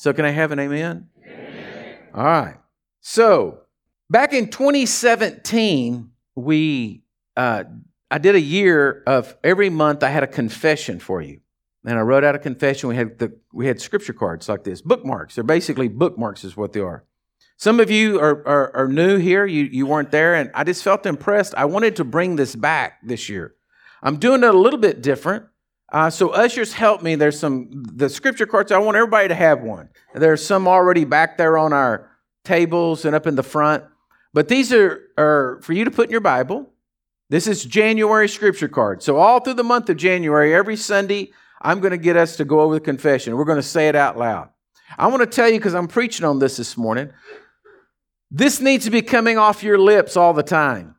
So can I have an amen? Amen. All right. So back in 2017, I did a year of every month I had a confession for you. And I wrote out a confession. We had scripture cards like this, bookmarks. They're basically bookmarks is what they are. Some of you are new here. You weren't there. And I just felt impressed. I wanted to bring this back this year. I'm doing it a little bit different. So ushers, help me. There's the scripture cards. I want everybody to have one. There's some already back there on our tables and up in the front. But these are for you to put in your Bible. This is January scripture card. So all through the month of January, every Sunday, I'm going to get us to go over the confession. We're going to say it out loud. I want to tell you, because I'm preaching on this morning, this needs to be coming off your lips all the time.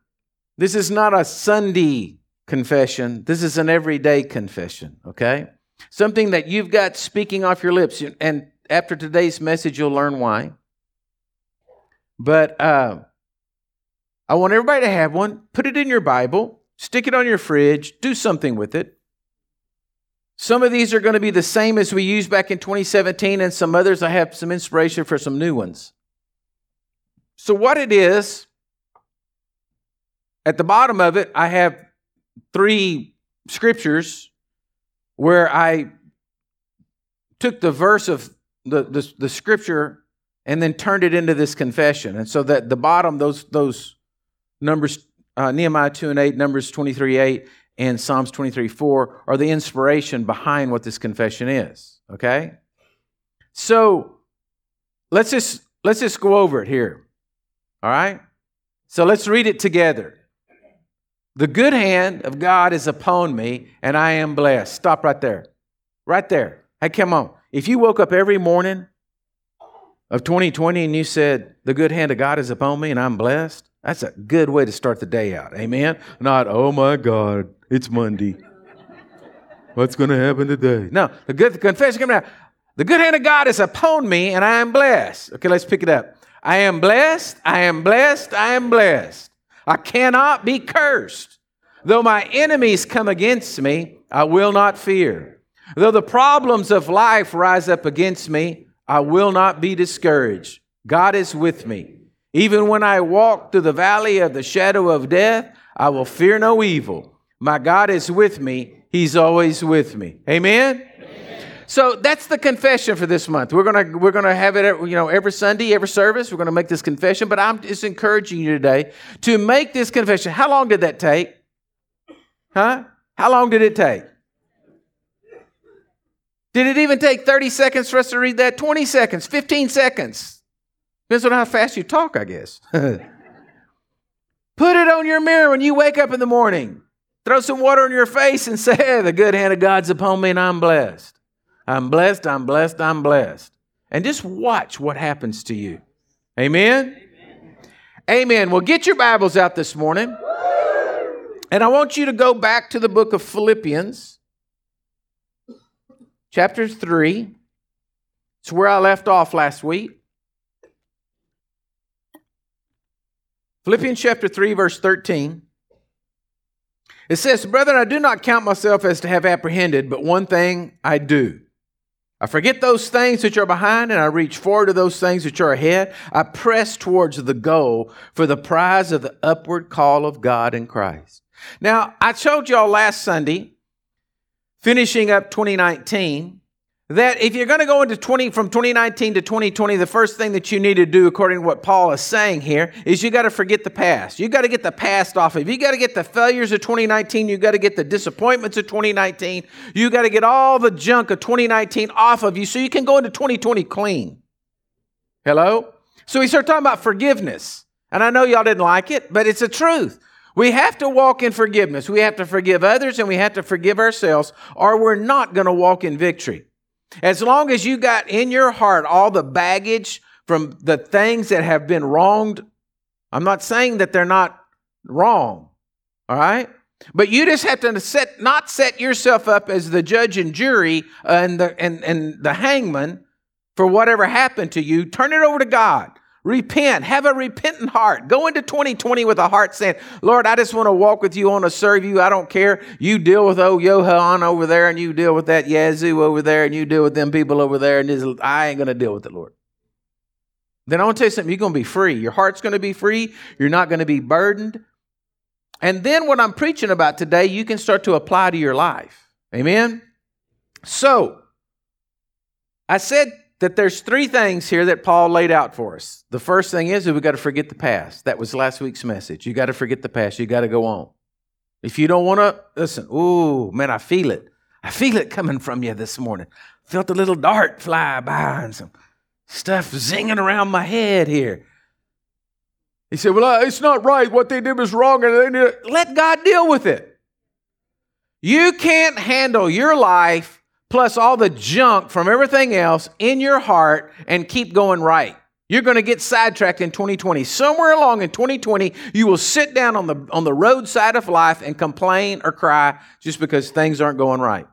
This is not a Sunday confession. This is an everyday confession, okay? Something that you've got speaking off your lips. And after today's message, you'll learn why. But I want everybody to have one. Put it in your Bible. Stick it on your fridge. Do something with it. Some of these are going to be the same as we used back in 2017, and some others I have some inspiration for some new ones. So what it is, at the bottom of it, I have 3 scriptures where I took the verse of the scripture and then turned it into this confession. And so that the bottom, those numbers, Nehemiah 2:8, Numbers 23:8, and Psalms 23:4 are the inspiration behind what this confession is, okay? So let's just go over it here, all right? So let's read it together. The good hand of God is upon me, and I am blessed. Stop right there. Right there. Hey, come on. If you woke up every morning of 2020 and you said, the good hand of God is upon me, and I'm blessed, that's a good way to start the day out. Amen? Not, oh my God, it's Monday. What's going to happen today? No, the confession coming out. The good hand of God is upon me, and I am blessed. Okay, let's pick it up. I am blessed, I am blessed, I am blessed. I cannot be cursed. Though my enemies come against me, I will not fear. Though the problems of life rise up against me, I will not be discouraged. God is with me. Even when I walk through the valley of the shadow of death, I will fear no evil. My God is with me. He's always with me. Amen? Amen. So that's the confession for this month. We're gonna have it every Sunday, every service. We're going to make this confession. But I'm just encouraging you today to make this confession. How long did that take? Huh? How long did it take? Did it even take 30 seconds for us to read that? 20 seconds, 15 seconds. Depends on how fast you talk, I guess. Put it on your mirror when you wake up in the morning. Throw some water on your face and say, hey, the good hand of God's upon me and I'm blessed. I'm blessed, I'm blessed, I'm blessed. And just watch what happens to you. Amen? Amen. Amen. Well, get your Bibles out this morning. And I want you to go back to the book of Philippians, chapter 3. It's where I left off last week. Philippians chapter 3, verse 13. It says, Brethren, I do not count myself as to have apprehended, but one thing I do. I forget those things which are behind, and I reach forward to those things which are ahead. I press towards the goal for the prize of the upward call of God in Christ. Now, I told y'all last Sunday, finishing up 2019, that if you're going to go into from 2019 to 2020, the first thing that you need to do, according to what Paul is saying here, is you got to forget the past. You got to get the past off of you. You got to get the failures of 2019. You got to get the disappointments of 2019. You got to get all the junk of 2019 off of you so you can go into 2020 clean. Hello? So we start talking about forgiveness. And I know y'all didn't like it, but it's the truth. We have to walk in forgiveness. We have to forgive others and we have to forgive ourselves, or we're not going to walk in victory. As long as you got in your heart all the baggage from the things that have been wronged, I'm not saying that they're not wrong, all right? But you just have to not set yourself up as the judge and jury and the hangman for whatever happened to you. Turn it over to God. Repent. Have a repentant heart. Go into 2020 with a heart saying, Lord, I just want to walk with you. I want to serve you. I don't care. You deal with old Johan over there, and you deal with that Yazoo over there, and you deal with them people over there, and I ain't going to deal with it, Lord. Then I want to tell you something. You're going to be free. Your heart's going to be free. You're not going to be burdened. And then what I'm preaching about today, you can start to apply to your life. Amen? So, I said that there's three things here that Paul laid out for us. The first thing is that we've got to forget the past. That was last week's message. You got to forget the past. You got to go on. If you don't want to, listen, ooh, man, I feel it. I feel it coming from you this morning. Felt a little dart fly by and some stuff zinging around my head here. He said, well, it's not right. What they did was wrong. Let God deal with it. You can't handle your life plus all the junk from everything else in your heart and keep going right. You're going to get sidetracked in 2020. Somewhere along in 2020, you will sit down on the roadside of life and complain or cry just because things aren't going right.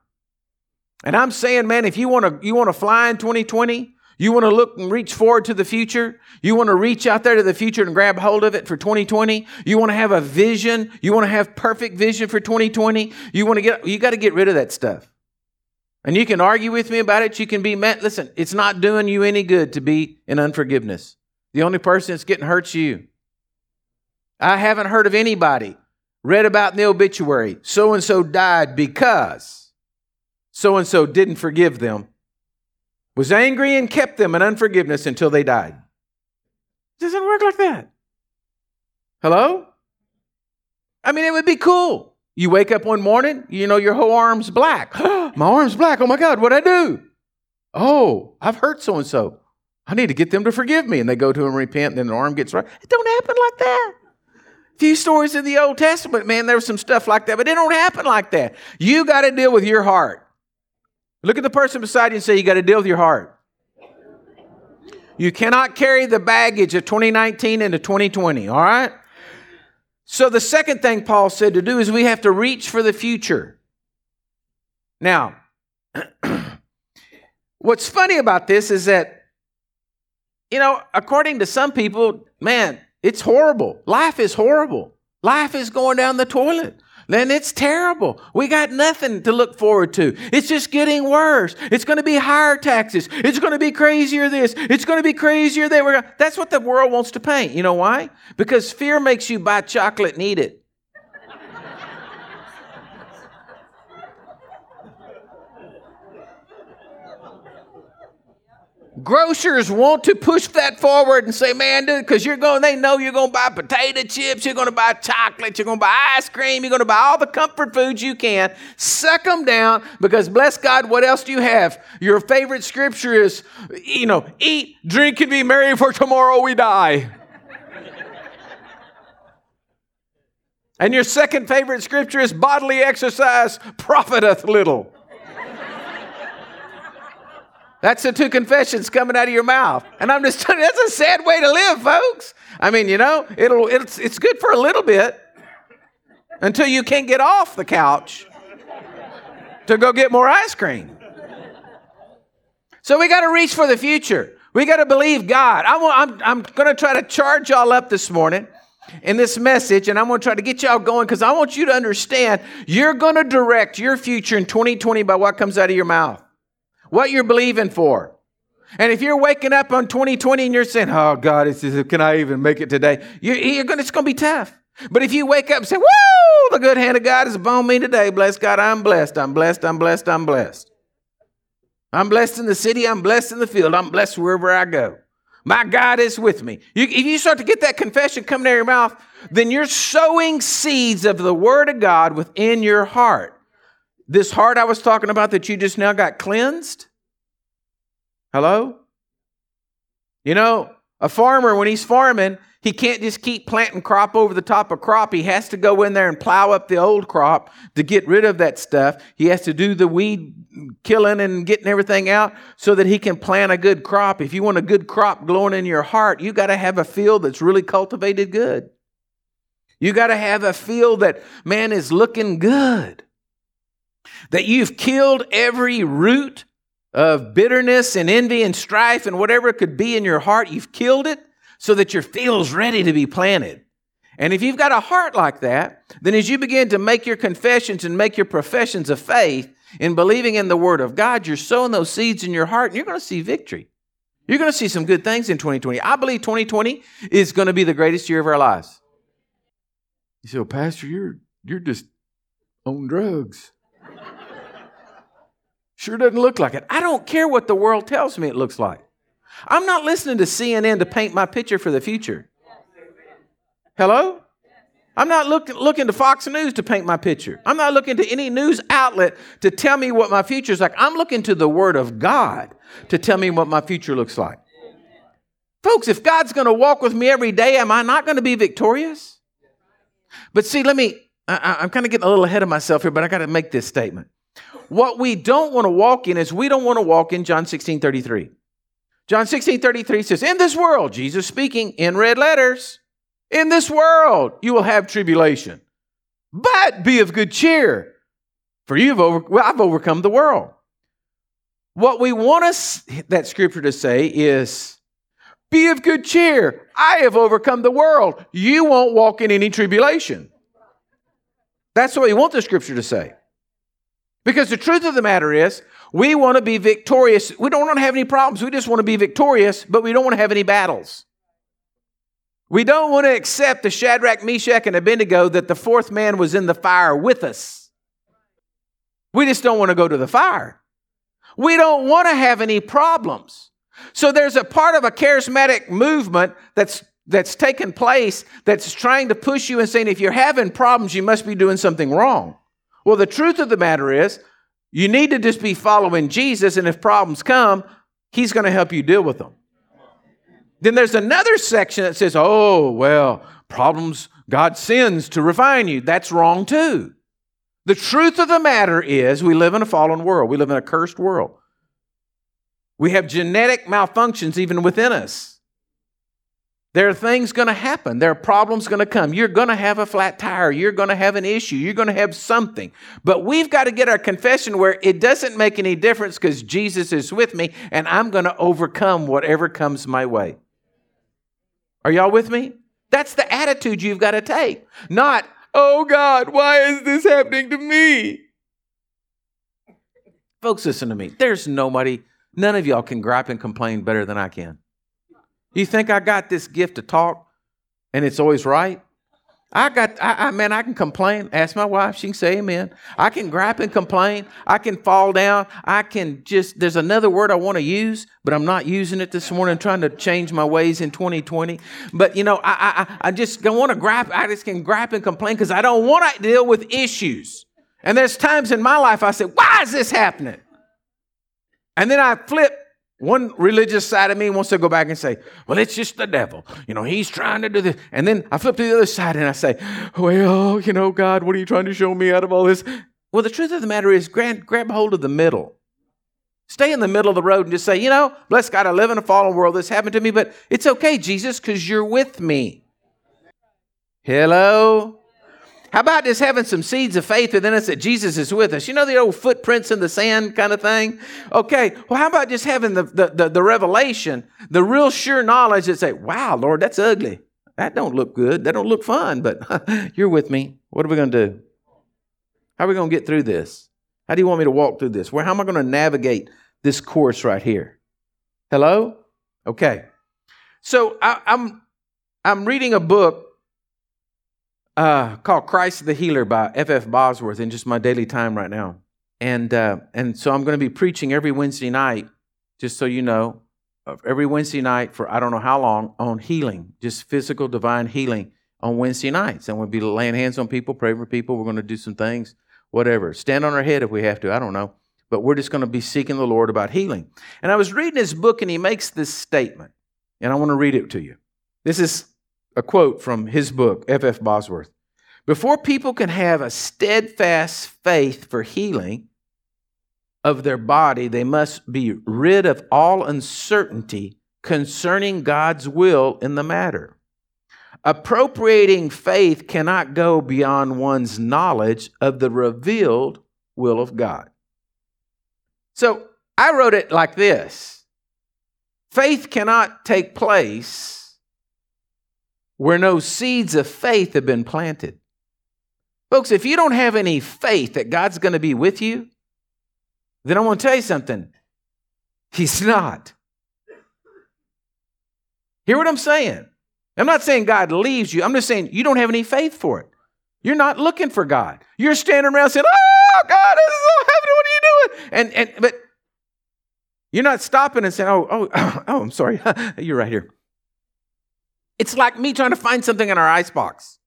And I'm saying, man, if you want to fly in 2020, you want to look and reach forward to the future. You want to reach out there to the future and grab hold of it for 2020. You want to have a vision. You want to have perfect vision for 2020. You got to get rid of that stuff. And you can argue with me about it. You can be mad. Listen, it's not doing you any good to be in unforgiveness. The only person that's getting hurt's you. I haven't heard of anybody read about in the obituary, so-and-so died because so-and-so didn't forgive them. Was angry and kept them in unforgiveness until they died. It doesn't work like that. Hello? I mean, it would be cool. You wake up one morning, your whole arm's black. My arm's black. Oh my God, what'd I do? Oh, I've hurt so-and-so. I need to get them to forgive me. And they go to him and repent, and then their arm gets right. It don't happen like that. A few stories in the Old Testament, man, there was some stuff like that, but it don't happen like that. You got to deal with your heart. Look at the person beside you and say, you got to deal with your heart. You cannot carry the baggage of 2019 into 2020, all right? So the second thing Paul said to do is we have to reach for the future. Now, what's funny about this is that, according to some people, man, it's horrible. Life is horrible. Life is going down the toilet. Then it's terrible. We got nothing to look forward to. It's just getting worse. It's going to be higher taxes. It's going to be crazier this. It's going to be crazier that. That's what the world wants to paint. You know why? Because fear makes you buy chocolate and eat it. Grocers want to push that forward and say, man, dude, because they know you're going to buy potato chips, you're going to buy chocolate, you're going to buy ice cream, you're going to buy all the comfort foods you can. Suck them down because, bless God, what else do you have? Your favorite scripture is, eat, drink, and be merry for tomorrow we die. And your second favorite scripture is bodily exercise profiteth little. That's the two confessions coming out of your mouth. And I'm just telling you, that's a sad way to live, folks. I mean, it's good for a little bit until you can't get off the couch to go get more ice cream. So we got to reach for the future. We got to believe God. I'm going to try to charge y'all up this morning in this message, and I'm going to try to get y'all going because I want you to understand you're going to direct your future in 2020 by what comes out of your mouth. What you're believing for. And if you're waking up on 2020 and you're saying, oh, God, can I even make it today? It's going to be tough. But if you wake up and say, woo, the good hand of God is upon me today. Bless God, I'm blessed. I'm blessed. I'm blessed. I'm blessed. I'm blessed in the city. I'm blessed in the field. I'm blessed wherever I go. My God is with me. If you start to get that confession coming out of your mouth, then you're sowing seeds of the word of God within your heart. This heart I was talking about that you just now got cleansed. Hello? A farmer, when he's farming, he can't just keep planting crop over the top of crop. He has to go in there and plow up the old crop to get rid of that stuff. He has to do the weed killing and getting everything out so that he can plant a good crop. If you want a good crop glowing in your heart, you got to have a field that's really cultivated good. You got to have a field that, man, is looking good. That you've killed every root of bitterness and envy and strife and whatever it could be in your heart. You've killed it so that your field's ready to be planted. And if you've got a heart like that, then as you begin to make your confessions and make your professions of faith in believing in the Word of God, you're sowing those seeds in your heart, and you're going to see victory. You're going to see some good things in 2020. I believe 2020 is going to be the greatest year of our lives. You say, "Oh, Pastor, you're just on drugs." Sure doesn't look like it. I don't care what the world tells me it looks like. I'm not listening to CNN to paint my picture for the future. Hello? I'm not looking to Fox News to paint my picture. I'm not looking to any news outlet to tell me what my future is like. I'm looking to the Word of God to tell me what my future looks like. Folks, if God's going to walk with me every day, am I not going to be victorious? But see, I'm kind of getting a little ahead of myself here, but I got to make this statement. What we don't want to walk in is we don't want to walk in John 16:33. John 16:33 says, "In this world," Jesus speaking in red letters, "in this world you will have tribulation, but be of good cheer, for I've overcome the world." What we want that scripture to say is, be of good cheer. I have overcome the world. You won't walk in any tribulation. That's what we want the scripture to say. Because the truth of the matter is, we want to be victorious. We don't want to have any problems. We just want to be victorious, but we don't want to have any battles. We don't want to accept the Shadrach, Meshach, and Abednego that the fourth man was in the fire with us. We just don't want to go to the fire. We don't want to have any problems. So there's a part of a charismatic movement that's taken place that's trying to push you and saying, if you're having problems, you must be doing something wrong. Well, the truth of the matter is, you need to just be following Jesus, and if problems come, He's going to help you deal with them. Then there's another section that says, oh, well, problems, God sends to refine you. That's wrong too. The truth of the matter is we live in a fallen world. We live in a cursed world. We have genetic malfunctions even within us. There are things going to happen. There are problems going to come. You're going to have a flat tire. You're going to have an issue. You're going to have something. But we've got to get our confession where it doesn't make any difference because Jesus is with me and I'm going to overcome whatever comes my way. Are y'all with me? That's the attitude you've got to take. Not, oh God, why is this happening to me? Folks, listen to me. There's nobody, none of y'all can gripe and complain better than I can. You think I got this gift to talk and it's always right? I can complain. Ask my wife. She can say amen. I can gripe and complain. I can fall down. There's another word I want to use, but I'm not using it this morning. I'm trying to change my ways in 2020. But, I just don't want to gripe. I just can gripe and complain because I don't want to deal with issues. And there's times in my life I say, why is this happening? And then I flip. One religious side of me wants to go back and say, well, it's just the devil. He's trying to do this. And then I flip to the other side and I say, well, God, what are you trying to show me out of all this? Well, the truth of the matter is grab hold of the middle. Stay in the middle of the road and just say, bless God, I live in a fallen world. This happened to me, but it's okay, Jesus, because you're with me. Hello? How about just having some seeds of faith within us that Jesus is with us? The old footprints in the sand kind of thing? Okay, well, how about just having the revelation, the real sure knowledge that say, wow, Lord, that's ugly. That don't look good. That don't look fun, but you're with me. What are we going to do? How are we going to get through this? How do you want me to walk through this? Where? How am I going to navigate this course right here? Hello? Okay. So I'm reading a book called Christ the Healer by F.F. Bosworth in just my daily time right now. And so I'm going to be preaching every Wednesday night, just so you know, every Wednesday night for I don't know how long on healing, just physical divine healing on Wednesday nights. And we'll be laying hands on people, praying for people. We're going to do some things, whatever. Stand on our head if we have to. I don't know. But we're just going to be seeking the Lord about healing. And I was reading his book and he makes this statement. And I want to read it to you. This is a quote from his book, F.F. Bosworth. Before people can have a steadfast faith for healing of their body, they must be rid of all uncertainty concerning God's will in the matter. Appropriating faith cannot go beyond one's knowledge of the revealed will of God. So I wrote it like this. Faith cannot take place where no seeds of faith have been planted. Folks, if you don't have any faith that God's going to be with you, then I want to tell you something. He's not. Hear what I'm saying? I'm not saying God leaves you. I'm just saying you don't have any faith for it. You're not looking for God. You're standing around saying, "Oh, God, this is so heaven. What are you doing?" But you're not stopping and saying, "Oh, I'm sorry. You're right here." It's like me trying to find something in our icebox.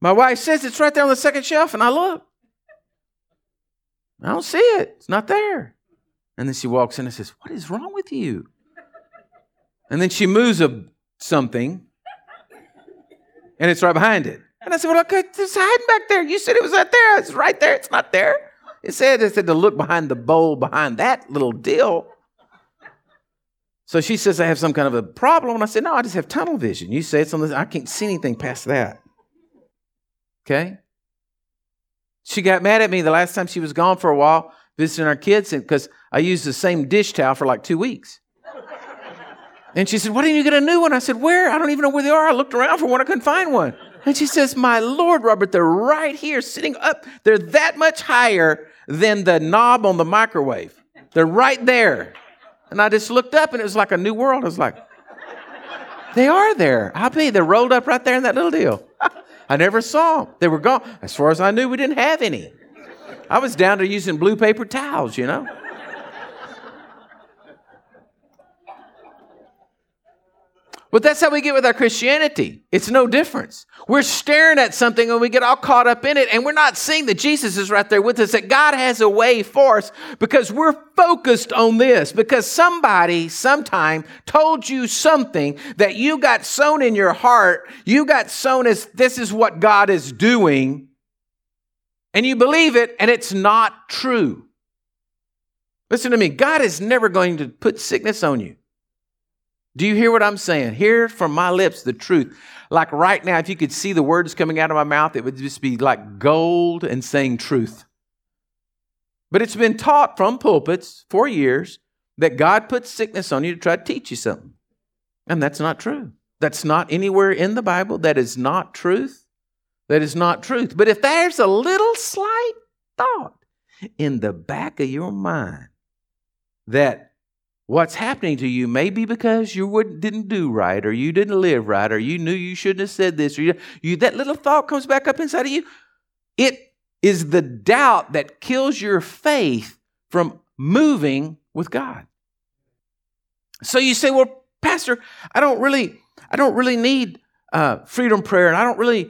My wife says it's right there on the second shelf, and I look. I don't see it. It's not there. And then she walks in and says, "What is wrong with you?" And then she moves something, and it's right behind it. And I said, "Well, okay, it's hiding back there. You said it was right there. It's right there. It's not there." It said to look behind the bowl, behind that little deal. So she says, "I have some kind of a problem." And I said, "No, I just have tunnel vision. You say it's on this. I can't see anything past that." Okay? She got mad at me the last time she was gone for a while visiting our kids because I used the same dish towel for like 2 weeks. And she said, "Why didn't you get a new one?" I said, "Where? I don't even know where they are. I looked around for one. I couldn't find one." And she says, "My Lord, Robert, they're right here sitting up. They're that much higher than the knob on the microwave. They're right there." And I just looked up, and it was like a new world. I was like, they are there. I bet they're rolled up right there in that little deal. I never saw them. They were gone. As far as I knew, we didn't have any. I was down to using blue paper towels, you know. But that's how we get with our Christianity. It's no difference. We're staring at something and we get all caught up in it, and we're not seeing that Jesus is right there with us, that God has a way for us because we're focused on this, because somebody sometime told you something that you got sown in your heart. You got sown as this is what God is doing, and you believe it, and it's not true. Listen to me. God is never going to put sickness on you. Do you hear what I'm saying? Hear from my lips the truth. Like right now, if you could see the words coming out of my mouth, it would just be like gold and saying truth. But it's been taught from pulpits for years that God puts sickness on you to try to teach you something. And that's not true. That's not anywhere in the Bible. That is not truth. That is not truth. But if there's a little slight thought in the back of your mind that what's happening to you may be because you didn't do right, or you didn't live right, or you knew you shouldn't have said this, or that little thought comes back up inside of you. It is the doubt that kills your faith from moving with God. So you say, "Well, Pastor, I don't really need freedom prayer, and I don't really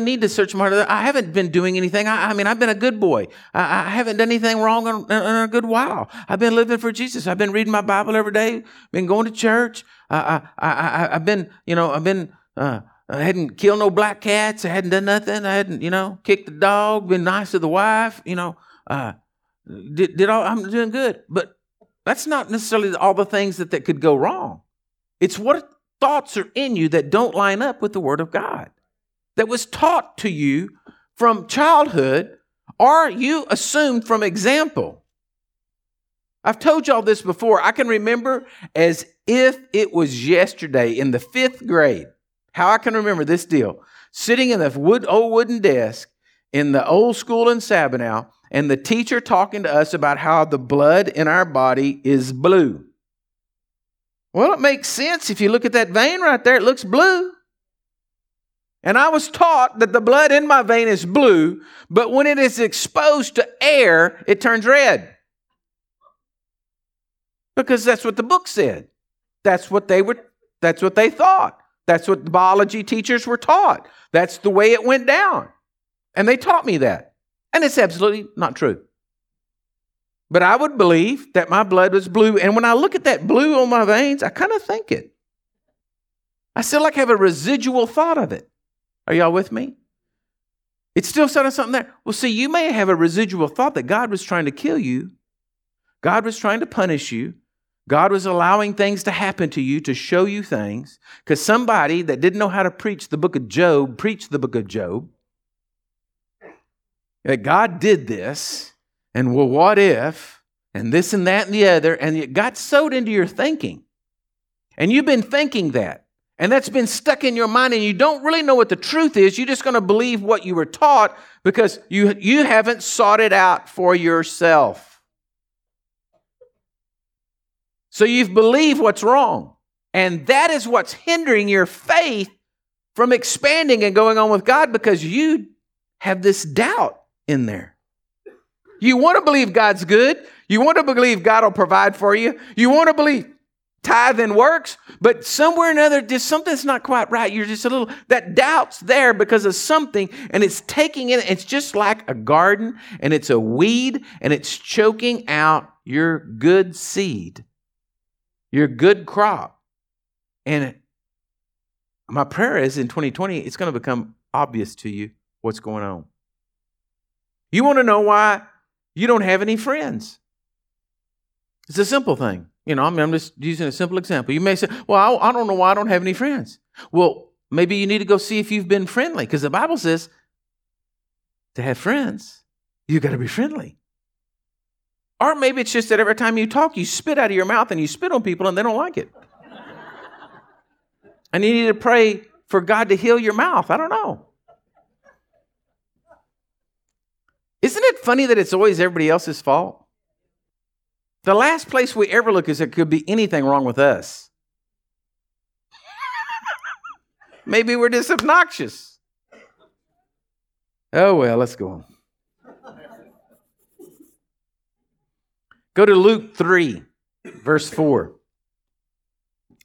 need to search my heart. I haven't been doing anything. I mean, I've been a good boy. I haven't done anything wrong in a good while. I've been living for Jesus. I've been reading my Bible every day. Been going to church. I hadn't killed no black cats. I hadn't done nothing. I hadn't, kicked the dog. Been nice to the wife. Did all. I'm doing good." But that's not necessarily all the things that could go wrong. It's what thoughts are in you that don't line up with the Word of God, that was taught to you from childhood, or you assumed from example. I've told y'all this before. I can remember as if it was yesterday in the 5th grade, how I can remember this deal, sitting in the old wooden desk in the old school in Sabinal, and the teacher talking to us about how the blood in our body is blue. Well, it makes sense. If you look at that vein right there, it looks blue. And I was taught that the blood in my vein is blue, but when it is exposed to air, it turns red. Because that's what the book said. That's what they thought. That's what the biology teachers were taught. That's the way it went down. And they taught me that. And it's absolutely not true. But I would believe that my blood was blue. And when I look at that blue on my veins, I kind of think it. I still have a residual thought of it. Are y'all with me? It's still sort of something there. Well, see, you may have a residual thought that God was trying to kill you. God was trying to punish you. God was allowing things to happen to you to show you things. Because somebody that didn't know how to preach the book of Job preached the book of Job. That God did this. And well, what if? and this and that and the other, and it got sewed into your thinking. And you've been thinking that, and that's been stuck in your mind, and you don't really know what the truth is. You're just going to believe what you were taught because you haven't sought it out for yourself. So you've believed what's wrong, and that is what's hindering your faith from expanding and going on with God, because you have this doubt in there. You want to believe God's good. You want to believe God will provide for you. You want to believe tithe and works, but somewhere or another, just something's not quite right. You're just that doubt's there because of something, and it's taking in. It's just like a garden, and it's a weed, and it's choking out your good seed, your good crop. And my prayer is in 2020, it's going to become obvious to you what's going on. You want to know why you don't have any friends? It's a simple thing. You know, I mean, I'm just using a simple example. You may say, well, I don't know why I don't have any friends. Well, maybe you need to go see if you've been friendly, because the Bible says to have friends, you got to be friendly. Or maybe it's just that every time you talk, you spit out of your mouth and you spit on people and they don't like it. And you need to pray for God to heal your mouth. I don't know. Isn't it funny that it's always everybody else's fault? The last place we ever look is there could be anything wrong with us. Maybe we're just obnoxious. Oh, well, let's go on. Go to Luke 3, verse 4.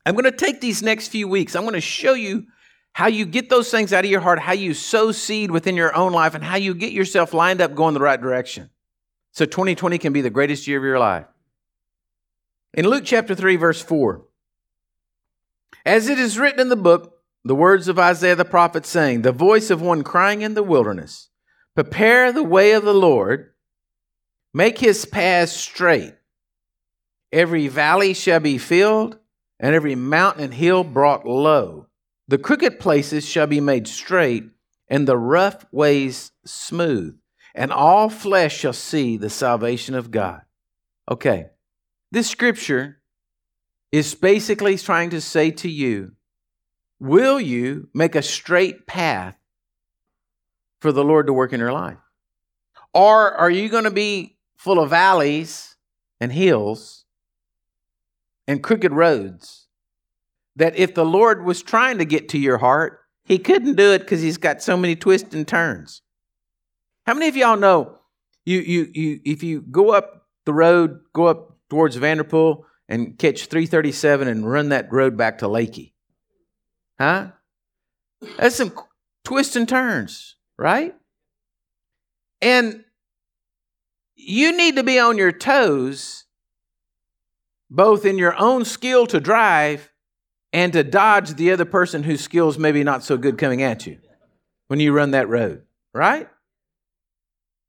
I'm going to take these next few weeks. I'm going to show you how you get those things out of your heart, how you sow seed within your own life, and how you get yourself lined up going the right direction. So 2020 can be the greatest year of your life. In Luke chapter 3, verse 4, as it is written in the book, the words of Isaiah the prophet saying, the voice of one crying in the wilderness, prepare the way of the Lord, make his paths straight. Every valley shall be filled, and every mountain and hill brought low. The crooked places shall be made straight, and the rough ways smooth. And all flesh shall see the salvation of God. Okay. This scripture is basically trying to say to you, will you make a straight path for the Lord to work in your life? Or are you going to be full of valleys and hills and crooked roads that if the Lord was trying to get to your heart, he couldn't do it because he's got so many twists and turns? How many of y'all know you if you go up the road, go up towards Vanderpool and catch 337 and run that road back to Lakey? Huh? That's some twists and turns, right? And you need to be on your toes, both in your own skill to drive and to dodge the other person whose skills maybe not so good coming at you when you run that road, right?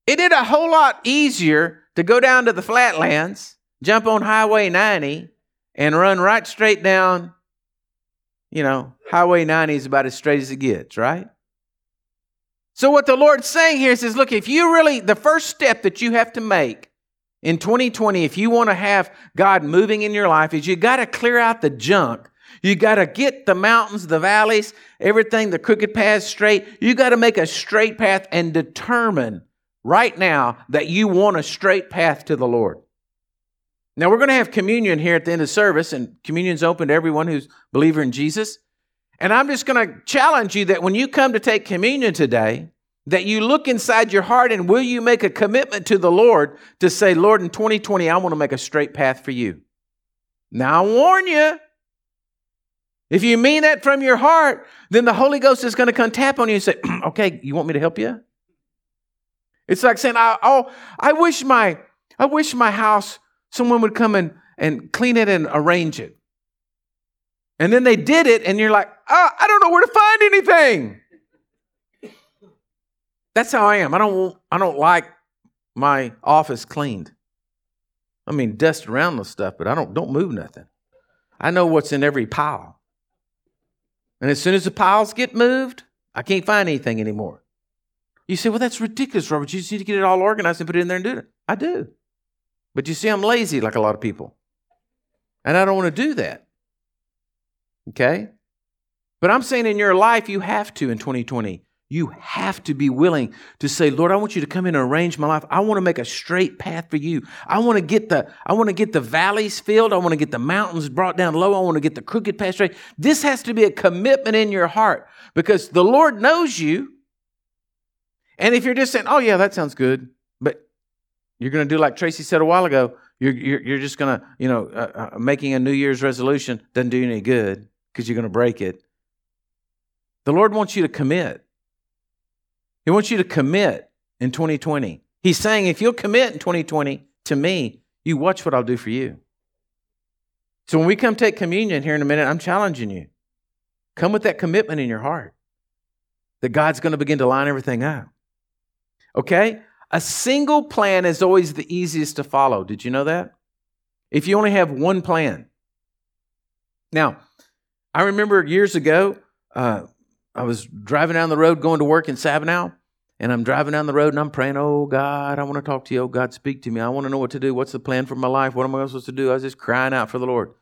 It did a whole lot easier to go down to the flatlands, jump on Highway 90, and run right straight down. You know, Highway 90 is about as straight as it gets, right? So what the Lord's saying here is, look, if you really, the first step that you have to make in 2020, if you want to have God moving in your life, is you got to clear out the junk. You got to get the mountains, the valleys, everything, the crooked paths straight. You got to make a straight path and determine right now that you want a straight path to the Lord. Now, we're going to have communion here at the end of service, and communion's open to everyone who's a believer in Jesus. And I'm just going to challenge you that when you come to take communion today, that you look inside your heart and will you make a commitment to the Lord to say, Lord, in 2020, I want to make a straight path for you. Now, I warn you, if you mean that from your heart, then the Holy Ghost is going to come tap on you and say, okay, you want me to help you? It's like saying, I wish my house, someone would come and clean it and arrange it. And then they did it, and you're like, oh, I don't know where to find anything. That's how I am. I don't like my office cleaned. I mean, dust around the stuff, but I don't move nothing. I know what's in every pile. And as soon as the piles get moved, I can't find anything anymore. You say, well, that's ridiculous, Robert. You just need to get it all organized and put it in there and do it. I do. But you see, I'm lazy like a lot of people. And I don't want to do that. Okay? But I'm saying in your life, you have to in 2020. You have to be willing to say, Lord, I want you to come in and arrange my life. I want to make a straight path for you. I want to get the valleys filled. I want to get the mountains brought down low. I want to get the crooked path straight. This has to be a commitment in your heart because the Lord knows you. And if you're just saying, oh, yeah, that sounds good, but you're going to do like Tracy said a while ago, you're just going to, making a New Year's resolution doesn't do you any good because you're going to break it. The Lord wants you to commit. He wants you to commit in 2020. He's saying, if you'll commit in 2020 to me, you watch what I'll do for you. So when we come take communion here in a minute, I'm challenging you. Come with that commitment in your heart that God's going to begin to line everything up. Okay? A single plan is always the easiest to follow. Did you know that? If you only have one plan. Now, I remember years ago, I was driving down the road going to work in Sabinal, and I'm driving down the road and I'm praying, oh God, I want to talk to you. Oh God, speak to me. I want to know what to do. What's the plan for my life? What am I supposed to do? I was just crying out for the Lord.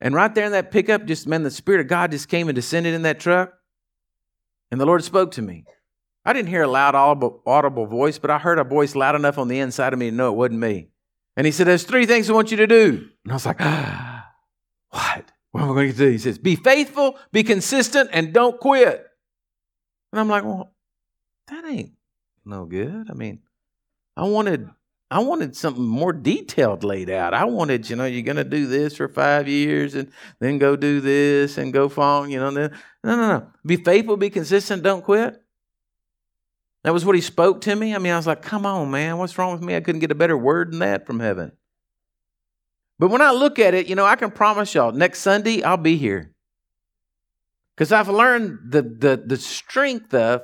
And right there in that pickup, the Spirit of God just came and descended in that truck. And the Lord spoke to me. I didn't hear a loud, audible voice, but I heard a voice loud enough on the inside of me to know it wasn't me. And he said, there's three things I want you to do. And I was like, what? What am I going to do? He says, be faithful, be consistent, and don't quit. And I'm like, well, that ain't no good. I mean, I wanted something more detailed laid out. I wanted, you're going to do this for 5 years and then go do this and go fall, No. Be faithful, be consistent, don't quit. That was what he spoke to me. I mean, I was like, come on, man, what's wrong with me? I couldn't get a better word than that from heaven. But when I look at it, I can promise y'all, next Sunday, I'll be here. Because I've learned the strength of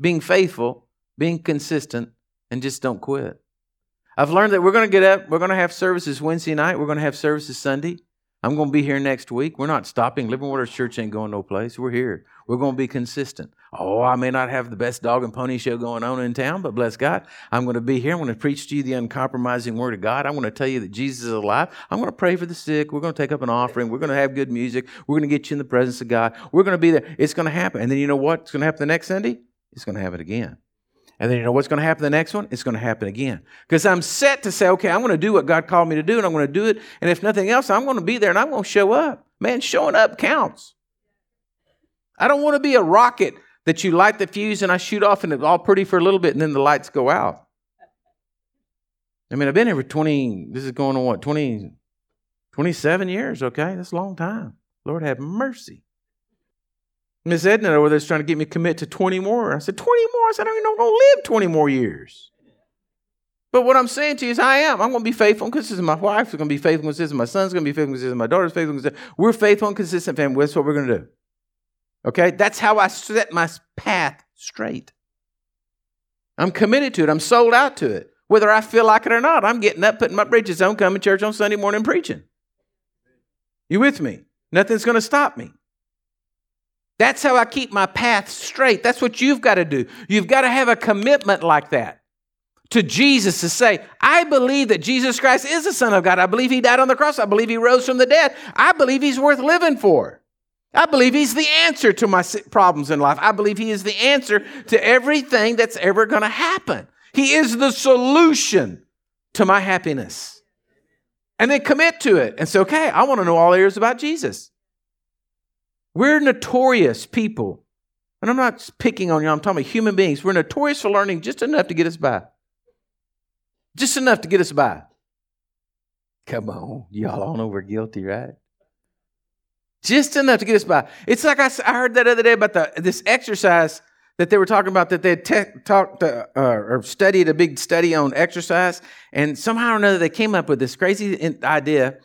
being faithful, being consistent, and just don't quit. I've learned that we're going to get up, we're going to have services Wednesday night, we're going to have services Sunday. I'm going to be here next week. We're not stopping. Living Waters Church ain't going no place. We're here. We're going to be consistent. Oh, I may not have the best dog and pony show going on in town, but bless God, I'm going to be here. I'm going to preach to you the uncompromising word of God. I'm going to tell you that Jesus is alive. I'm going to pray for the sick. We're going to take up an offering. We're going to have good music. We're going to get you in the presence of God. We're going to be there. It's going to happen. And then you know what's going to happen the next Sunday? It's going to happen again. And then you know what's going to happen the next one? It's going to happen again. Because I'm set to say, okay, I'm going to do what God called me to do, and I'm going to do it. And if nothing else, I'm going to be there, and I'm going to show up. Man, showing up counts. I don't want to be a rocket that you light the fuse and I shoot off and it's all pretty for a little bit and then the lights go out. I mean, I've been here for 27 years, okay? That's a long time. Lord have mercy. Miss Edna over there's trying to get me to commit to 20 more. I said, 20 more? I said, I don't even know I'm going to live 20 more years. But what I'm saying to you is I am. I'm going to be faithful and consistent. My wife's going to be faithful and consistent. My son's going to be faithful and consistent. My daughter's faithful and consistent. We're faithful and consistent, family. That's what we're going to do. Okay? That's how I set my path straight. I'm committed to it. I'm sold out to it. Whether I feel like it or not, I'm getting up, putting my britches on, coming to church on Sunday morning, preaching. You with me? Nothing's going to stop me. That's how I keep my path straight. That's what you've got to do. You've got to have a commitment like that to Jesus to say, I believe that Jesus Christ is the Son of God. I believe He died on the cross. I believe He rose from the dead. I believe He's worth living for. I believe He's the answer to my problems in life. I believe He is the answer to everything that's ever going to happen. He is the solution to my happiness. And then commit to it and say, okay, I want to know all there is about Jesus. We're notorious people, and I'm not picking on you, I'm talking about human beings. We're notorious for learning just enough to get us by. Just enough to get us by. Come on, y'all all know we're guilty, right? Just enough to get us by. It's like I heard that other day about this exercise that they were talking about, that they had studied a big study on exercise, and somehow or another they came up with this crazy idea,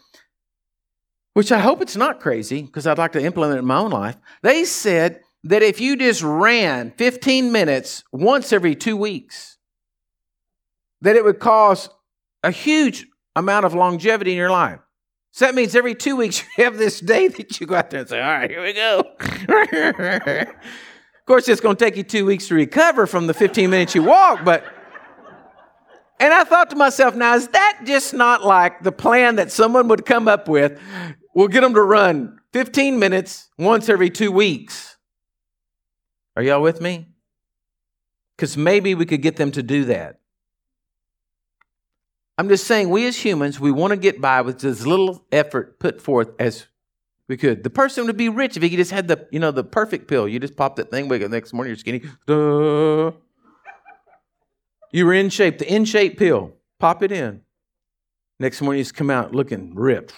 which I hope it's not crazy because I'd like to implement it in my own life. They said that if you just ran 15 minutes once every 2 weeks, that it would cause a huge amount of longevity in your life. So that means every 2 weeks you have this day that you go out there and say, all right, here we go. Of course, it's going to take you 2 weeks to recover from the 15 minutes you walk, but And I thought to myself, now, is that just not like the plan that someone would come up with? We'll get them to run 15 minutes once every 2 weeks. Are y'all with me? Because maybe we could get them to do that. I'm just saying, we as humans, we want to get by with as little effort put forth as we could. The person would be rich if he just had the, the perfect pill. You just pop that thing, wake up the next morning, you're skinny. Duh. You were in shape, the in-shape pill. Pop it in. Next morning, you just come out looking ripped.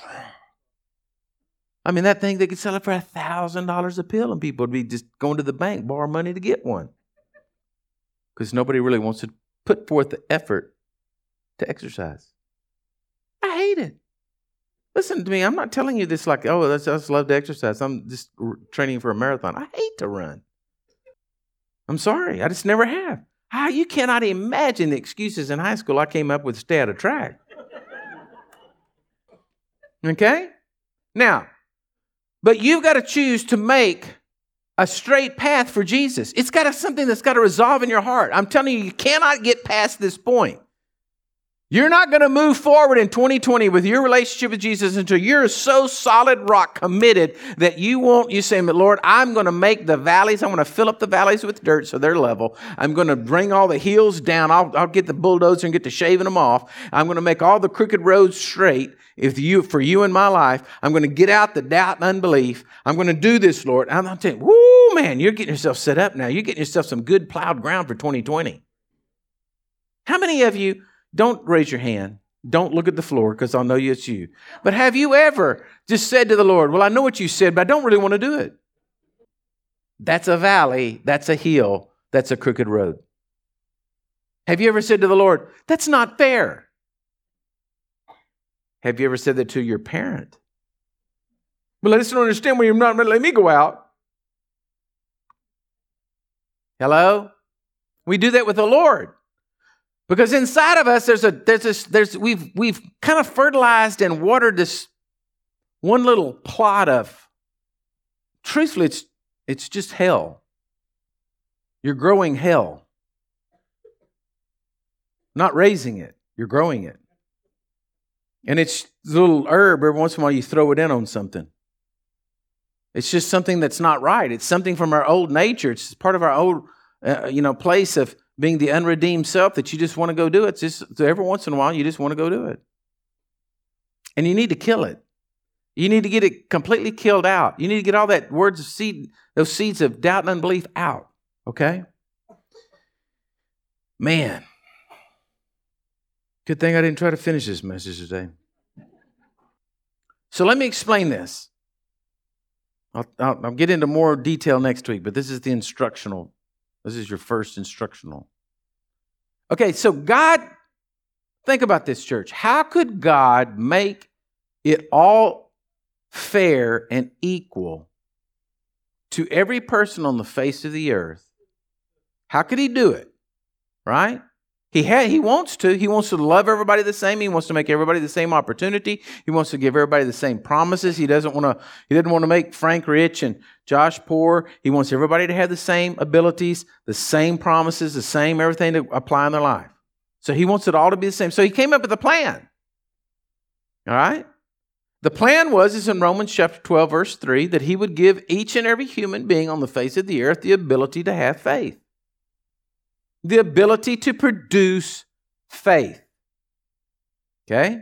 I mean, that thing, they could sell it for $1,000 a pill, and people would be just going to the bank, borrow money to get one. Because nobody really wants to put forth the effort to exercise. I hate it. Listen to me. I'm not telling you this like, oh, I just love to exercise. I'm just training for a marathon. I hate to run. I'm sorry. I just never have. You cannot imagine the excuses in high school I came up with to stay out of track. Okay? Now, but you've got to choose to make a straight path for Jesus. It's got to something that's got to resolve in your heart. I'm telling you, you cannot get past this point. You're not going to move forward in 2020 with your relationship with Jesus until you're so solid rock committed that you say, Lord, I'm going to make the valleys, I want to fill up the valleys with dirt so they're level. I'm going to bring all the hills down. I'll get the bulldozer and get to shaving them off. I'm going to make all the crooked roads straight for you in my life. I'm going to get out the doubt and unbelief. I'm going to do this, Lord. I'm telling you, woo, man, you're getting yourself set up now. You're getting yourself some good plowed ground for 2020. How many of you... Don't raise your hand. Don't look at the floor because I'll know it's you. But have you ever just said to the Lord, well, I know what you said, but I don't really want to do it. That's a valley. That's a hill. That's a crooked road. Have you ever said to the Lord, that's not fair? Have you ever said that to your parent? Well, I just don't understand why you're not letting me go out. Hello? We do that with the Lord. Because inside of us, we've kind of fertilized and watered this one little plot of, truthfully, it's just hell. You're growing hell. Not raising it, you're growing it. And it's a little herb, every once in a while you throw it in on something. It's just something that's not right. It's something from our old nature. It's part of our old, place of being the unredeemed self that you just want to go do it. It's just every once in a while, you just want to go do it. And you need to kill it. You need to get it completely killed out. You need to get all that those seeds of doubt and unbelief out. Okay? Man. Good thing I didn't try to finish this message today. So let me explain this. I'll get into more detail next week, but this is the instructional. This is your first instructional. Okay, so God, think about this, church. How could God make it all fair and equal to every person on the face of the earth? How could he do it? Right? He wants to. He wants to love everybody the same. He wants to make everybody the same opportunity. He wants to give everybody the same promises. He doesn't want to make Frank rich and Josh poor. He wants everybody to have the same abilities, the same promises, the same everything to apply in their life. So he wants it all to be the same. So he came up with a plan. All right? The plan is in Romans chapter 12, verse 3, that he would give each and every human being on the face of the earth the ability to have faith. The ability to produce faith. Okay?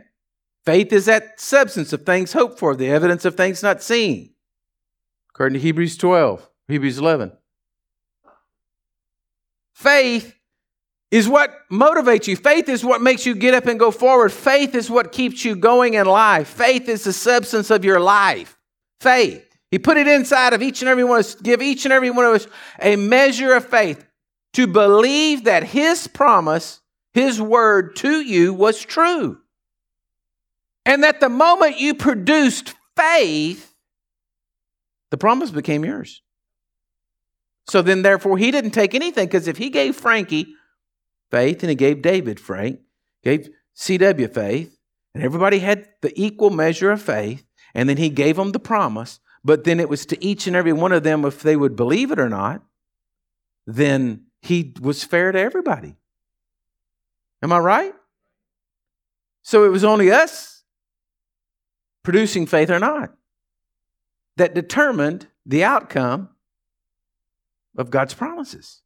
Faith is that substance of things hoped for, the evidence of things not seen. According to Hebrews 11. Faith is what motivates you. Faith is what makes you get up and go forward. Faith is what keeps you going in life. Faith is the substance of your life. Faith. He put it inside of each and every one of us, give each and every one of us a measure of faith. To believe that his promise, his word to you was true. And that the moment you produced faith, the promise became yours. So then, therefore, he didn't take anything, because if he gave Frankie faith and he gave David Frank, gave CW faith, and everybody had the equal measure of faith, and then he gave them the promise, but then it was to each and every one of them if they would believe it or not, then he was fair to everybody. Am I right? So it was only us producing faith or not that determined the outcome of God's promises.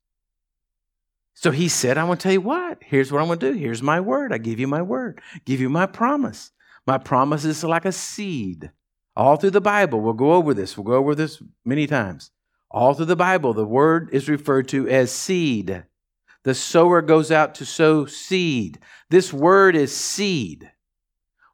So he said, I want to tell you what. Here's what I'm going to do. Here's my word. I give you my word. Give you my promise. My promise is like a seed. All through the Bible, we'll go over this. We'll go over this many times. All through the Bible, the word is referred to as seed. The sower goes out to sow seed. This word is seed.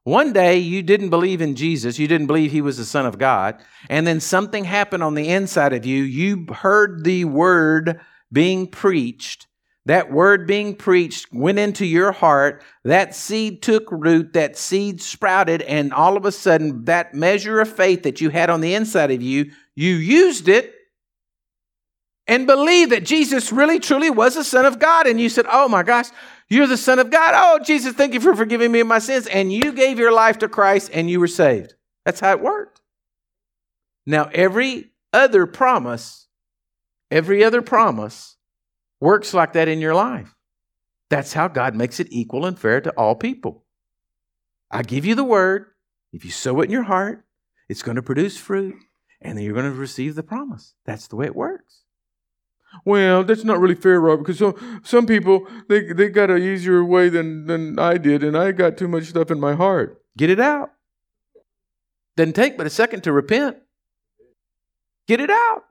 One day, you didn't believe in Jesus. You didn't believe he was the Son of God. And then something happened on the inside of you. You heard the word being preached. That word being preached went into your heart. That seed took root. That seed sprouted. And all of a sudden, that measure of faith that you had on the inside of you, you used it and believed that Jesus really, truly was the Son of God. And you said, oh my gosh, you're the Son of God. Oh, Jesus, thank you for forgiving me of my sins. And you gave your life to Christ and you were saved. That's how it worked. Now, every other promise works like that in your life. That's how God makes it equal and fair to all people. I give you the word. If you sow it in your heart, it's going to produce fruit and then you're going to receive the promise. That's the way it works. Well, that's not really fair, Robert, because some people, they got an easier way than I did, and I got too much stuff in my heart. Get it out. Doesn't take but a second to repent. Get it out.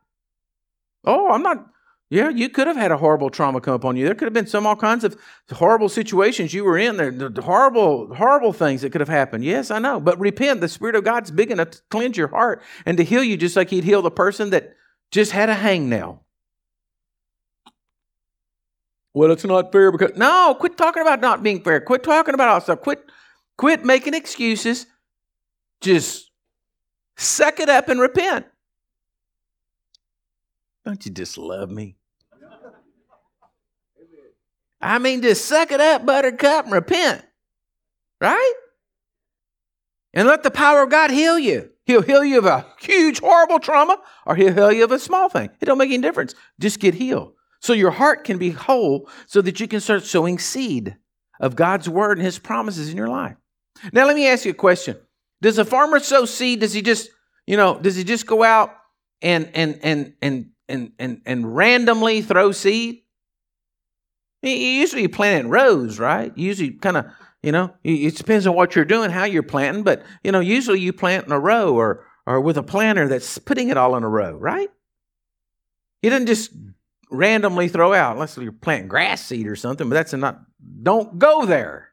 Oh, I'm not... Yeah, you could have had a horrible trauma come upon you. There could have been all kinds of horrible situations you were in. There, horrible, horrible things that could have happened. Yes, I know. But repent. The Spirit of God's big enough to cleanse your heart and to heal you just like he'd heal the person that just had a hangnail. Well, it's not fair because... No, quit talking about not being fair. Quit talking about all stuff. Quit making excuses. Just suck it up and repent. Don't you just love me? I mean, just suck it up, buttercup, and repent. Right? And let the power of God heal you. He'll heal you of a huge, horrible trauma, or he'll heal you of a small thing. It don't make any difference. Just get healed. So your heart can be whole so that you can start sowing seed of God's word and his promises in your life. Now, let me ask you a question. Does a farmer sow seed? Does he just go out and randomly throw seed? Usually you plant in rows, right? Usually kind of, it depends on what you're doing, how you're planting, but, usually you plant in a row or with a planter that's putting it all in a row, right? He doesn't just randomly throw out, unless you're planting grass seed or something, but that's not, don't go there.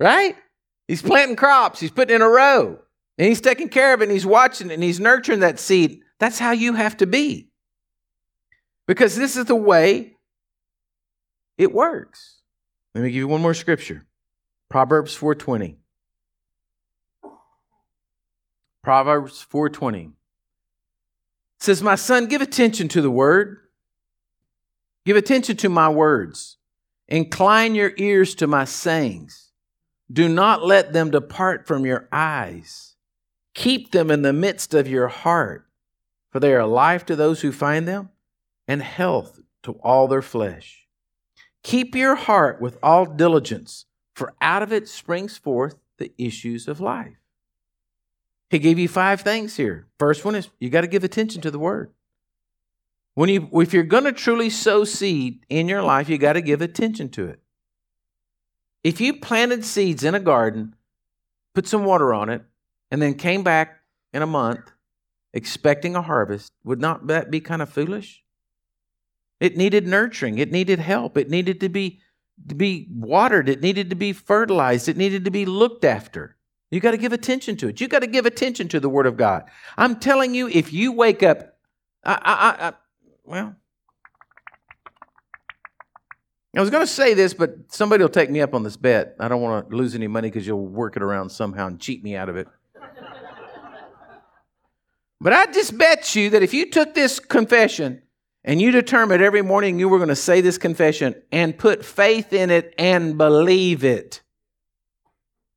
Right? He's planting crops, he's putting in a row, and he's taking care of it, and he's watching it, and he's nurturing that seed. That's how you have to be. Because this is the way it works. Let me give you one more scripture. Proverbs 4:20. Proverbs 4:20. It says, my son, give attention to the word. Give attention to my words. Incline your ears to my sayings. Do not let them depart from your eyes. Keep them in the midst of your heart, for they are life to those who find them and health to all their flesh. Keep your heart with all diligence, for out of it springs forth the issues of life. He gave you 5 things here. First one is you got to give attention to the word. If you're going to truly sow seed in your life, you got to give attention to it. If you planted seeds in a garden, put some water on it, and then came back in a month expecting a harvest, would not that be kind of foolish? It needed nurturing. It needed help. It needed to be watered. It needed to be fertilized. It needed to be looked after. You got to give attention to it. You got to give attention to the Word of God. I'm telling you, if you wake up, I was going to say this, but somebody will take me up on this bet. I don't want to lose any money because you'll work it around somehow and cheat me out of it. But I just bet you that if you took this confession and you determined every morning you were going to say this confession and put faith in it and believe it,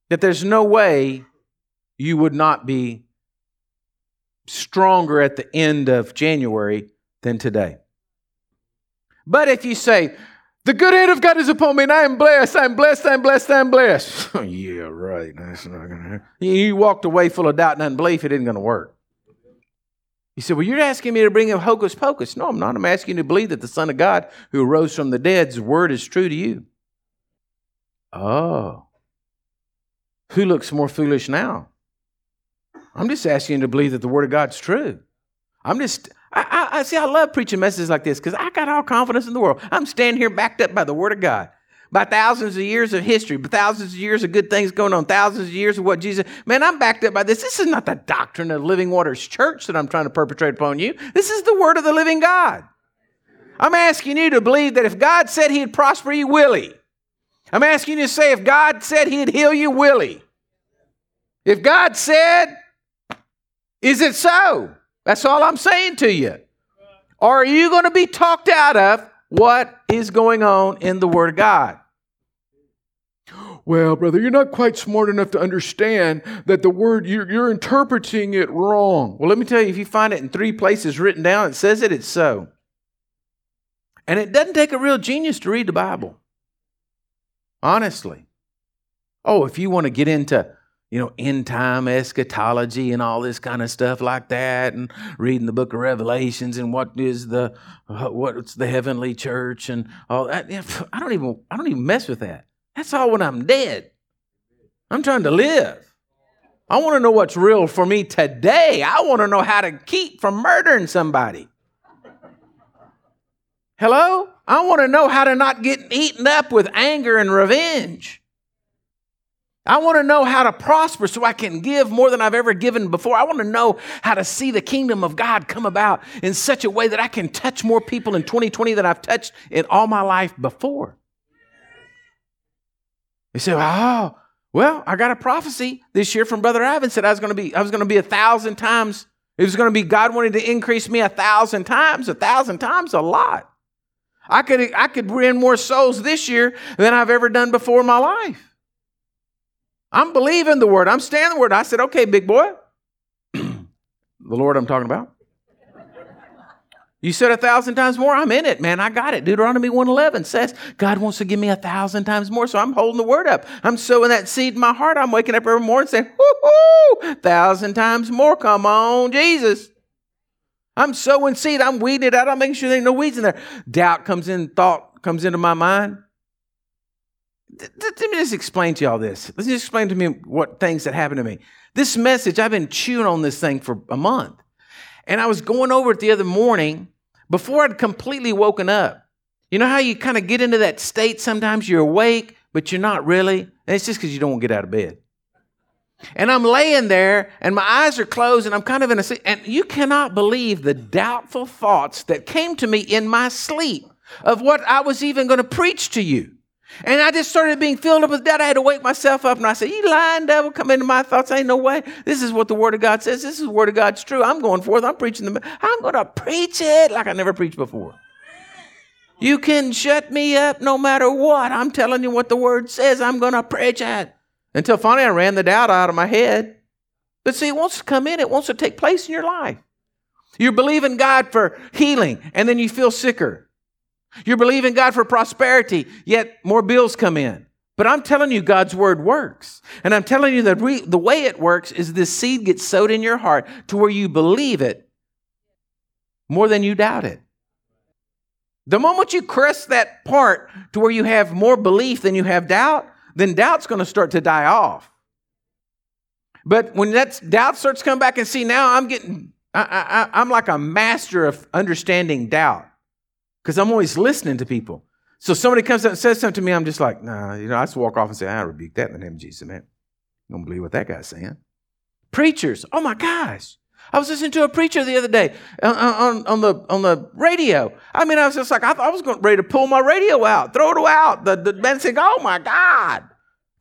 that there's no way you would not be stronger at the end of January than today. But if you say, The good hand of God is upon me, and I am blessed, I am blessed, I am blessed, I am blessed. Yeah, right. That's not going to happen. He walked away full of doubt and unbelief. It isn't going to work. He said, well, you're asking me to bring up hocus pocus. No, I'm not. I'm asking you to believe that the Son of God who rose from the dead's word is true to you. Oh. Who looks more foolish now? I'm just asking you to believe that the word of God's true. I love preaching messages like this because I got all confidence in the world. I'm standing here backed up by the word of God, by thousands of years of history, by thousands of years of good things going on, thousands of years of what Jesus... Man, I'm backed up by this. This is not the doctrine of Living Waters Church that I'm trying to perpetrate upon you. This is the word of the living God. I'm asking you to believe that if God said he'd prosper you, will he? I'm asking you to say if God said he'd heal you, will he? If God said, is it so? That's all I'm saying to you. Are you going to be talked out of what is going on in the Word of God? Well, brother, you're not quite smart enough to understand that the Word, you're interpreting it wrong. Well, let me tell you, if you find it in 3 places written down, it says it, it's so. And it doesn't take a real genius to read the Bible. Honestly. Oh, if you want to get into... end time eschatology and all this kind of stuff like that, and reading the book of Revelations and what's the heavenly church and all that. I don't even mess with that. That's all when I'm dead. I'm trying to live. I want to know what's real for me today. I want to know how to keep from murdering somebody. Hello? I want to know how to not get eaten up with anger and revenge. I want to know how to prosper so I can give more than I've ever given before. I want to know how to see the kingdom of God come about in such a way that I can touch more people in 2020 than I've touched in all my life before. They say, oh, well, I got a prophecy this year from Brother Ivan, said I was going to be 1,000 times. It was going to be God wanted to increase me 1,000 times. 1,000 times a lot. I could win more souls this year than I've ever done before in my life. I'm believing the word. I'm standing the word. I said, okay, big boy. The Lord I'm talking about. You said 1,000 times more. I'm in it, man. I got it. Deuteronomy 1:11 says, God wants to give me 1,000 times more. So I'm holding the word up. I'm sowing that seed in my heart. I'm waking up every morning saying, whoo-hoo, 1,000 times more. Come on, Jesus. I'm sowing seed. I'm weeding it out. I'm making sure there ain't no weeds in there. Doubt comes in. Thought comes into my mind. Let me just explain to you all this. Let's just explain to me what things that happened to me. This message, I've been chewing on this thing for a month. And I was going over it the other morning before I'd completely woken up. You know how you kind of get into that state sometimes? You're awake, but you're not really. And it's just because you don't get out of bed. And I'm laying there, and my eyes are closed, and I'm kind of in a sleep. And you cannot believe the doubtful thoughts that came to me in my sleep of what I was even going to preach to you. And I just started being filled up with doubt. I had to wake myself up, and I said, you lying devil, come into my thoughts. Ain't no way. This is what the Word of God says. This is the Word of God's true. I'm going forth. I'm preaching the message. I'm going to preach it like I never preached before. You can shut me up no matter what. I'm telling you what the Word says. I'm going to preach it. Until finally I ran the doubt out of my head. But see, it wants to come in. It wants to take place in your life. You're believing God for healing, and then you feel sicker. You're believing God for prosperity, yet more bills come in. But I'm telling you, God's word works. And I'm telling you that the way it works is this seed gets sowed in your heart to where you believe it more than you doubt it. The moment you crest that part to where you have more belief than you have doubt, then doubt's going to start to die off. But when that doubt starts to come back and see, now I'm like a master of understanding doubt. Because I'm always listening to people. So somebody comes up and says something to me, I'm just like, nah, I just walk off and say, I rebuke that in the name of Jesus, man. I don't believe what that guy's saying. Preachers, oh my gosh. I was listening to a preacher the other day on the radio. I mean, I was just like, I was ready to pull my radio out, throw it out. The man said, oh my God.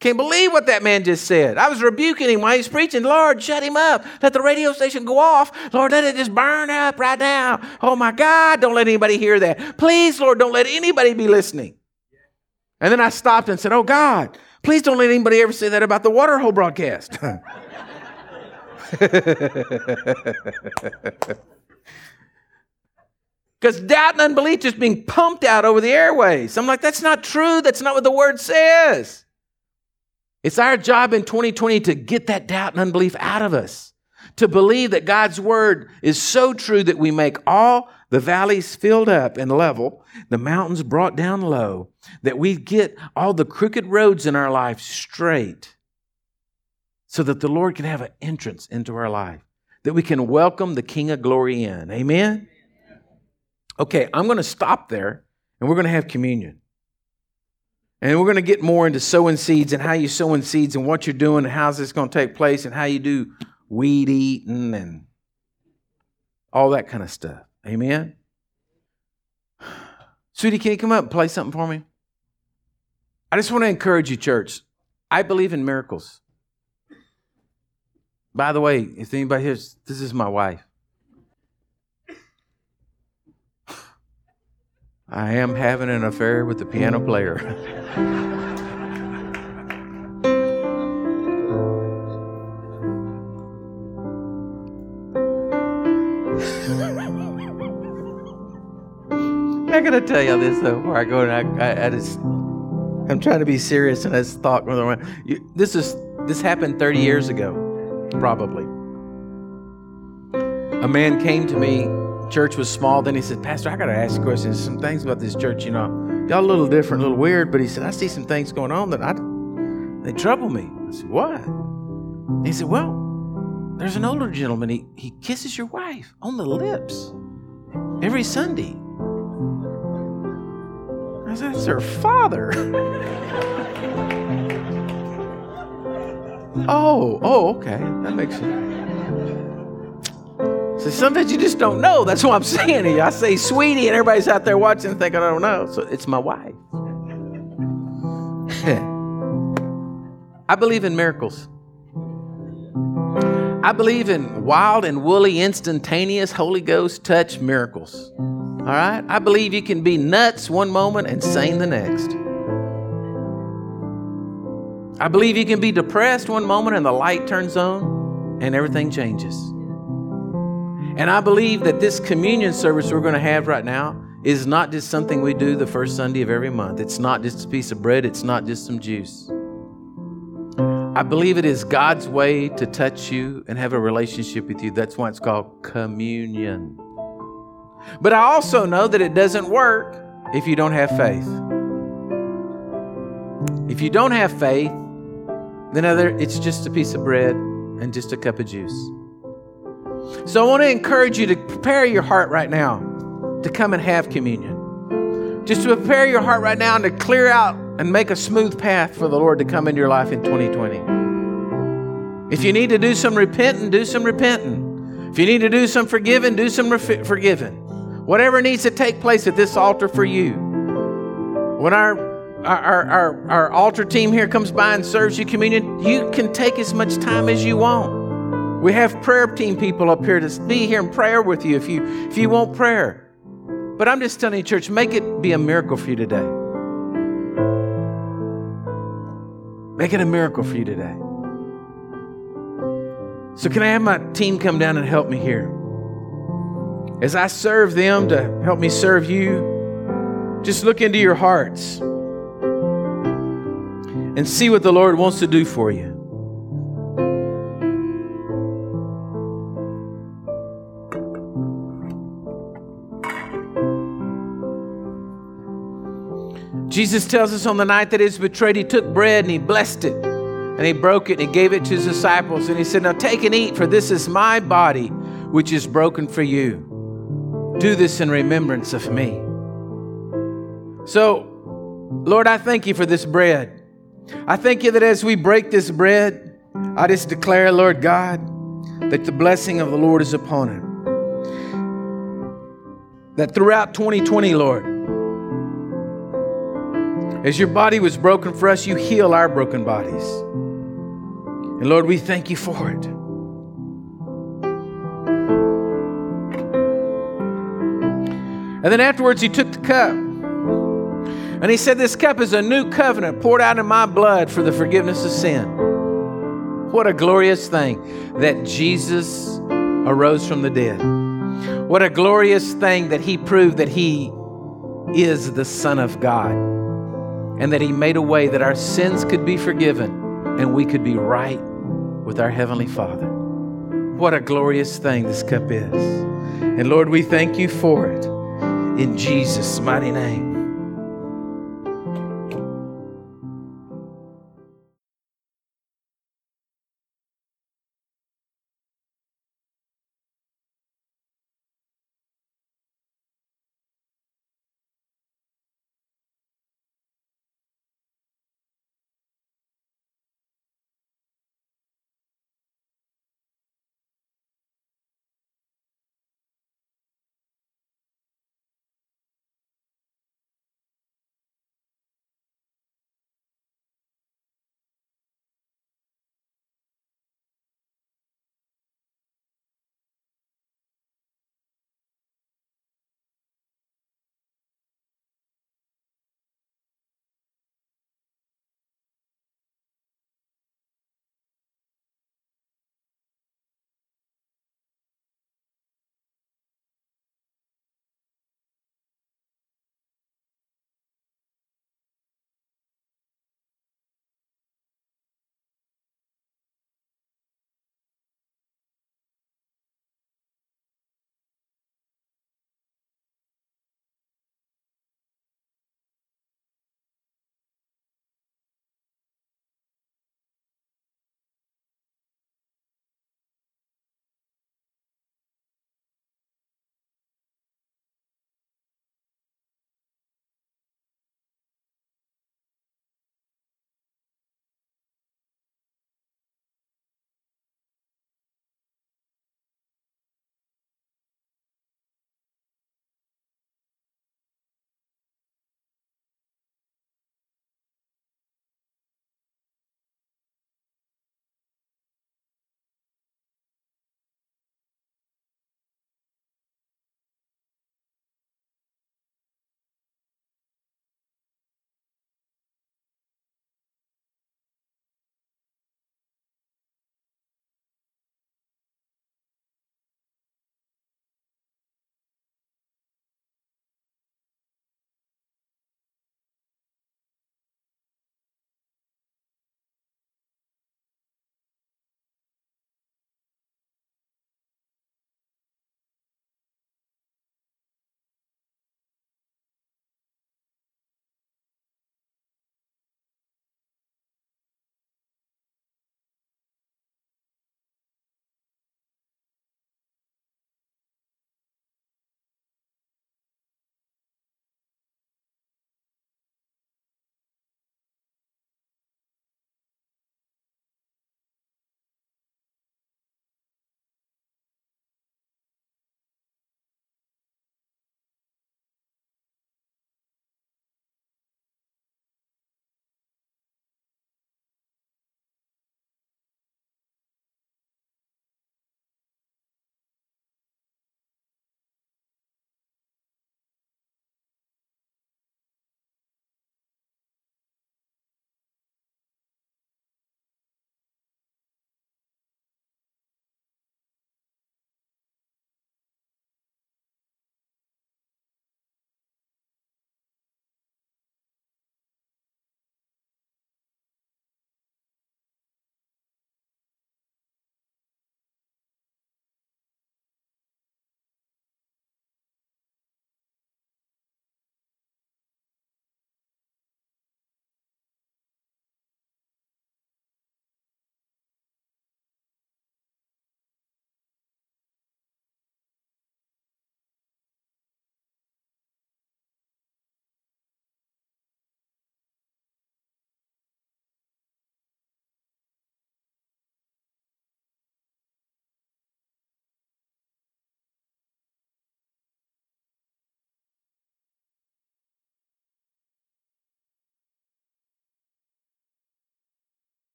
Can't believe what that man just said. I was rebuking him while he's preaching. Lord, shut him up. Let the radio station go off. Lord, let it just burn up right now. Oh my God, don't let anybody hear that. Please, Lord, don't let anybody be listening. And then I stopped and said, oh God, please don't let anybody ever say that about the Waterhole broadcast. Because doubt and unbelief just being pumped out over the airways. I'm like, that's not true. That's not what the word says. It's our job in 2020 to get that doubt and unbelief out of us. To believe that God's word is so true that we make all the valleys filled up and level, the mountains brought down low, that we get all the crooked roads in our life straight so that the Lord can have an entrance into our life, that we can welcome the King of Glory in. Amen? Okay, I'm going to stop there, and we're going to have communion. And we're going to get more into sowing seeds and how you're sowing seeds and what you're doing and how's this going to take place and how you do weed eating and all that kind of stuff. Amen? Sweetie, can you come up and play something for me? I just want to encourage you, church. I believe in miracles. By the way, if anybody hears, this is my wife. I am having an affair with the piano player. I gotta tell y'all this though. Before I go, and I'm trying to be serious, and I just thought, this happened 30 years ago, probably. A man came to me. Church was small. Then he said, Pastor, I got to ask you questions. Some things about this church, y'all a little different, a little weird. But he said, I see some things going on that they trouble me. I said, what? And he said, well, there's an older gentleman. He kisses your wife on the lips every Sunday. I said, that's her father. Oh, okay. That makes sense. So sometimes you just don't know. That's what I'm saying to you. I say, sweetie, and everybody's out there watching and thinking, I don't know. So it's my wife. I believe in miracles. I believe in wild and woolly, instantaneous Holy Ghost touch miracles. All right? I believe you can be nuts one moment and sane the next. I believe you can be depressed one moment and the light turns on and everything changes. And I believe that this communion service we're going to have right now is not just something we do the first Sunday of every month. It's not just a piece of bread. It's not just some juice. I believe it is God's way to touch you and have a relationship with you. That's why it's called communion. But I also know that it doesn't work if you don't have faith. If you don't have faith, then it's just a piece of bread and just a cup of juice. So I want to encourage you to prepare your heart right now to come and have communion. Just to prepare your heart right now and to clear out and make a smooth path for the Lord to come into your life in 2020. If you need to do some repenting, do some repenting. If you need to do some forgiving, do some forgiving. Whatever needs to take place at this altar for you. When our altar team here comes by and serves you communion, you can take as much time as you want. We have prayer team people up here to be here in prayer with you if you want prayer. But I'm just telling you, church, make it be a miracle for you today. Make it a miracle for you today. So can I have my team come down and help me here? As I serve them to help me serve you, just look into your hearts and see what the Lord wants to do for you. Jesus tells us on the night that he was betrayed, he took bread and he blessed it and he broke it and he gave it to his disciples. And he said, now take and eat, for this is my body, which is broken for you. Do this in remembrance of me. So, Lord, I thank you for this bread. I thank you that as we break this bread, I just declare, Lord God, that the blessing of the Lord is upon it. That throughout 2020, Lord, as your body was broken for us, you heal our broken bodies. And Lord, we thank you for it. And then afterwards, he took the cup. And he said, this cup is a new covenant poured out in my blood for the forgiveness of sin. What a glorious thing that Jesus arose from the dead. What a glorious thing that he proved that he is the Son of God and that he made a way that our sins could be forgiven and we could be right with our Heavenly Father. What a glorious thing this cup is. And Lord, we thank you for it in Jesus' mighty name.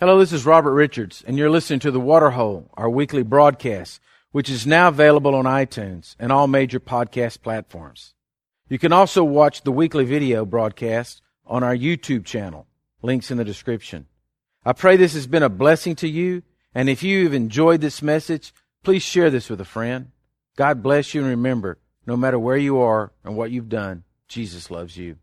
Hello, this is Robert Richarz, and you're listening to The Waterhole, our weekly broadcast, which is now available on iTunes and all major podcast platforms. You can also watch the weekly video broadcast on our YouTube channel. Links in the description. I pray this has been a blessing to you, and if you've enjoyed this message, please share this with a friend. God bless you, and remember, no matter where you are and what you've done, Jesus loves you.